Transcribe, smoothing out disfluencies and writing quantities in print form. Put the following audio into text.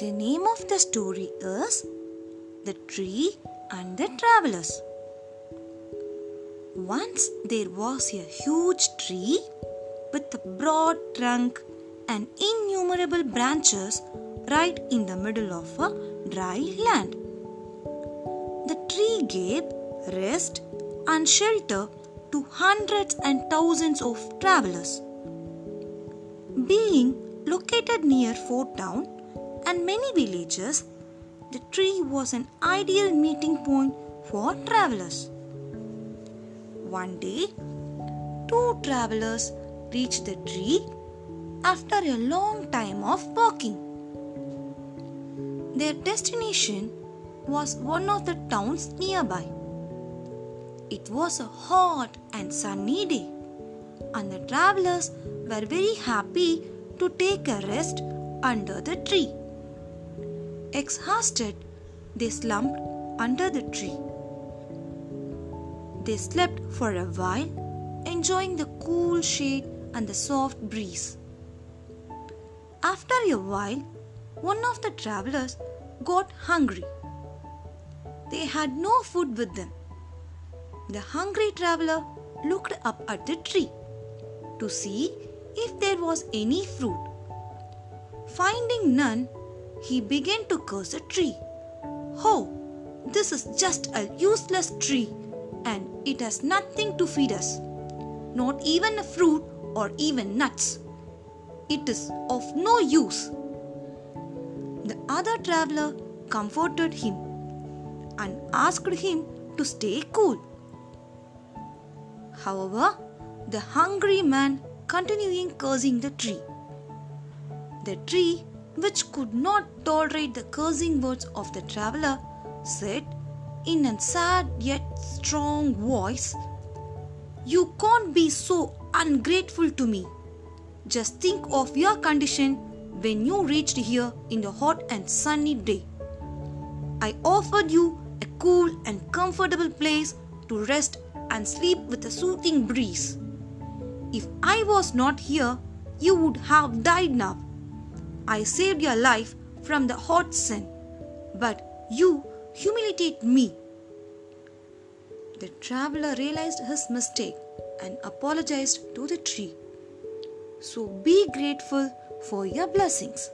The name of the story is The Tree and the Travelers. Once there was a huge tree with a broad trunk and innumerable branches right in the middle of a dry land. The tree gave rest and shelter to hundreds and thousands of travelers. Being located near Fort Town and many villages, the tree was an ideal meeting point for travelers. One day, two travelers reached the tree after a long time of walking. Their destination was one of the towns nearby. It was a hot and sunny day, and the travelers were very happy to take a rest under the tree. Exhausted, they slumped under the tree. They slept for a while, enjoying the cool shade and the soft breeze. After a while, one of the travelers got hungry. They had no food with them. The hungry traveler looked up at the tree to see if there was any fruit. Finding none, he began to curse the tree. "Oh, this is just a useless tree, and it has nothing to feed us, not even a fruit or even nuts. It is of no use." The other traveler comforted him and asked him to stay cool. However, the hungry man continued cursing the tree. The tree, which could not tolerate the cursing words of the traveler, said in a sad yet strong voice, "You can't be so ungrateful to me. Just think of your condition when you reached here in the hot and sunny day. I offered you a cool and comfortable place to rest and sleep with a soothing breeze. If I was not here, you would have died now. I saved your life from the hot sun, but you humiliated me." The traveler realized his mistake and apologized to the tree. "So be grateful for your blessings.